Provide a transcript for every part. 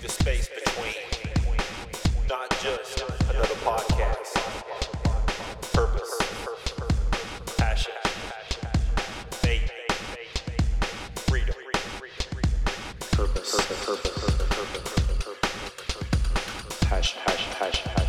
The Space Between, not just another podcast. Purpose, passion, faith, freedom, purpose, passion, faith, freedom.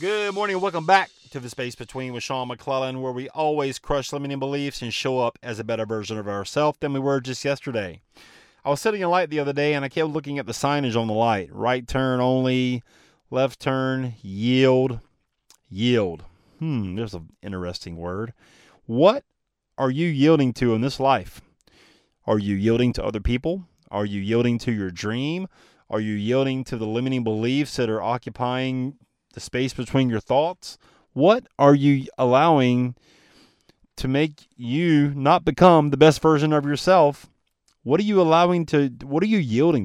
Good morning and welcome back to The Space Between with Sean McClellan, where we always crush limiting beliefs and show up as a better version of ourselves than we were just yesterday. I was sitting in a light the other day and I kept looking at the signage on the light. Right turn only, left turn, yield. There's an interesting word. What are you yielding to in this life? Are you yielding to other people? Are you yielding to your dream? Are you yielding to the limiting beliefs that are occupying the space between your thoughts? What are you allowing to make you not become the best version of yourself? What are you yielding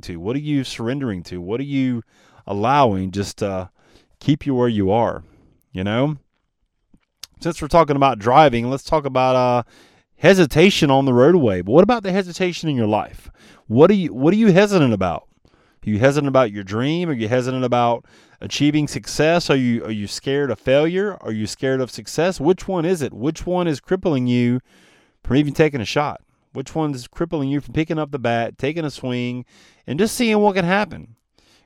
to? What are you surrendering to? What are you allowing just to keep you where you are? You know, since we're talking about driving, let's talk about hesitation on the roadway. But what about the hesitation in your life? What are you hesitant about? Are you hesitant about your dream? Are you hesitant about achieving success? Are you scared of failure? Are you scared of success? Which one is it? Which one is crippling you from even taking a shot? Which one is crippling you from picking up the bat, taking a swing, and just seeing what can happen?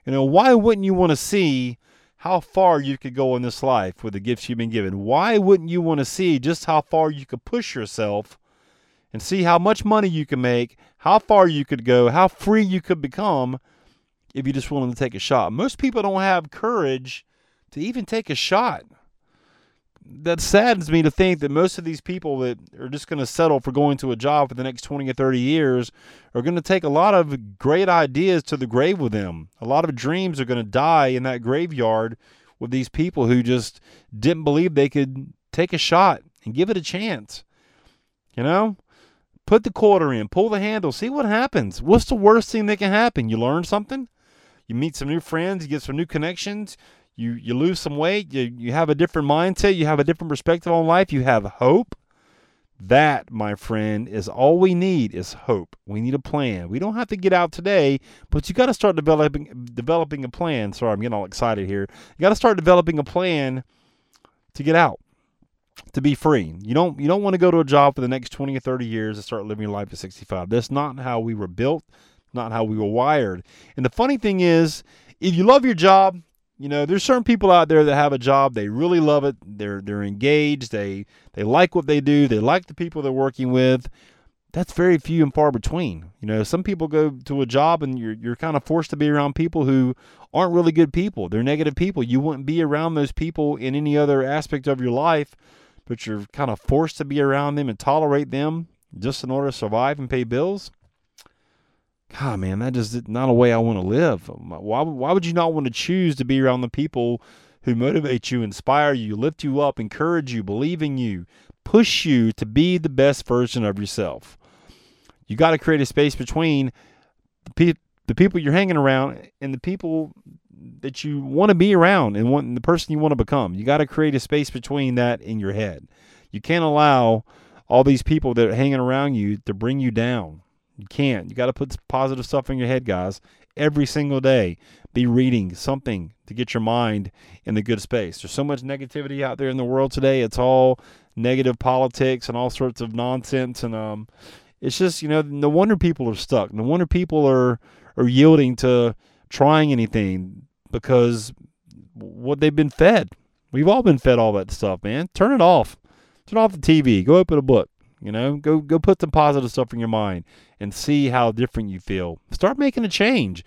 You know, why wouldn't you want to see how far you could go in this life with the gifts you've been given? Why wouldn't you want to see just how far you could push yourself and see how much money you can make, how far you could go, how free you could become if you're just willing to take a shot? Most people don't have courage to even take a shot. That saddens me to think that most of these people that are just going to settle for going to a job for the next 20 or 30 years are going to take a lot of great ideas to the grave with them. A lot of dreams are going to die in that graveyard with these people who just didn't believe they could take a shot and give it a chance. You know? Put the quarter in, pull the handle, see what happens. What's the worst thing that can happen? You learn something. You meet some new friends, you get some new connections, you lose some weight, you have a different mindset, you have a different perspective on life, you have hope. That, my friend, is all we need is hope. We need a plan. We don't have to get out today, but you got to start developing a plan. Sorry, I'm getting all excited here. You got to start developing a plan to get out, to be free. You don't want to go to a job for the next 20 or 30 years and start living your life at 65. That's not how we were built. Not how we were wired. And the funny thing is, if you love your job, you know, there's certain people out there that have a job, they really love it, they're engaged, they like what they do, they like the people they're working with. That's very few and far between. You know, some people go to a job and you're kind of forced to be around people who aren't really good people. They're negative people. You wouldn't be around those people in any other aspect of your life, but you're kind of forced to be around them and tolerate them just in order to survive and pay bills. God, man, that just is not a way I want to live. Why would you not want to choose to be around the people who motivate you, inspire you, lift you up, encourage you, believe in you, push you to be the best version of yourself? You got to create a space between the people you're hanging around and the people that you want to be around and the person you want to become. You got to create a space between that in your head. You can't allow all these people that are hanging around you to bring you down. You can't. You got to put positive stuff in your head, guys. Every single day, be reading something to get your mind in the good space. There's so much negativity out there in the world today. It's all negative politics and all sorts of nonsense. And it's just, you know, no wonder people are stuck. No wonder people are yielding to trying anything, because what they've been fed. We've all been fed all that stuff, man. Turn it off. Turn off the TV. Go open a book. You know, go put some positive stuff in your mind and see how different you feel. Start making a change.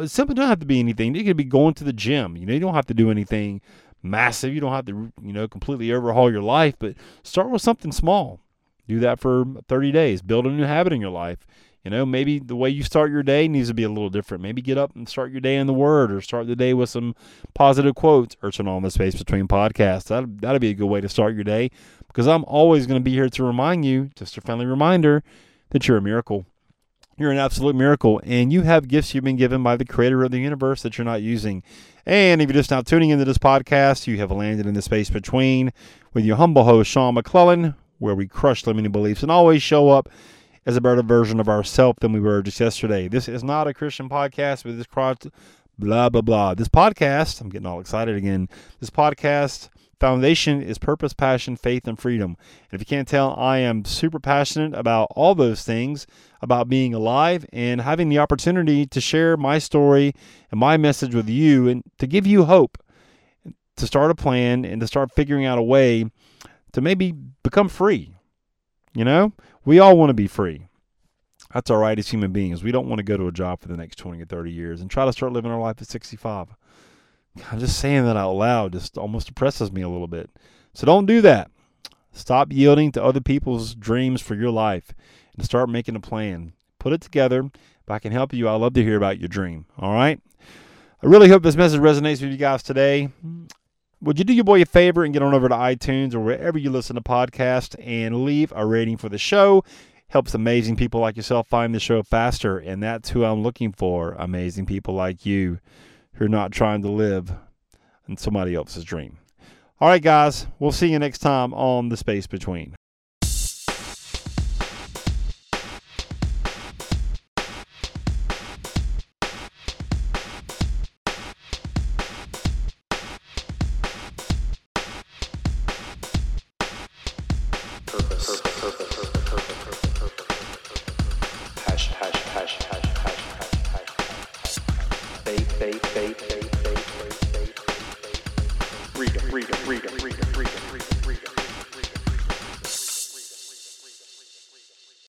It simply don't have to be anything. You could be going to the gym. You know, you don't have to do anything massive. You don't have to, you know, completely overhaul your life, but start with something small. Do that for 30 days. Build a new habit in your life. You know, maybe the way you start your day needs to be a little different. Maybe get up and start your day in the Word, or start the day with some positive quotes, or turn on The Space Between podcasts. That'd be a good way to start your day, because I'm always going to be here to remind you, just a friendly reminder, that you're a miracle. You're an absolute miracle, and you have gifts you've been given by the creator of the universe that you're not using. And if you're just now tuning into this podcast, you have landed in the space between with your humble host, Sean McClellan, where we crush limiting beliefs and always show up as a better version of ourselves than we were just yesterday. This is not a Christian podcast, but this blah, blah, blah. This podcast, I'm getting all excited again. This podcast foundation is purpose, passion, faith, and freedom. And if you can't tell, I am super passionate about all those things, about being alive and having the opportunity to share my story and my message with you and to give you hope, to start a plan and to start figuring out a way to maybe become free. You know, we all want to be free. That's all right as human beings. We don't want to go to a job for the next 20 or 30 years and try to start living our life at 65. I'm just saying that out loud just almost depresses me a little bit. So don't do that. Stop yielding to other people's dreams for your life and start making a plan. Put it together. If I can help you, I'd love to hear about your dream. All right? I really hope this message resonates with you guys today. Would you do your boy a favor and get on over to iTunes or wherever you listen to podcasts and leave a rating for the show? Helps amazing people like yourself find the show faster, and that's who I'm looking for, amazing people like you. You're not trying to live in somebody else's dream. All right, guys, we'll see you next time on The Space Between. Purpose. Hash. Faith.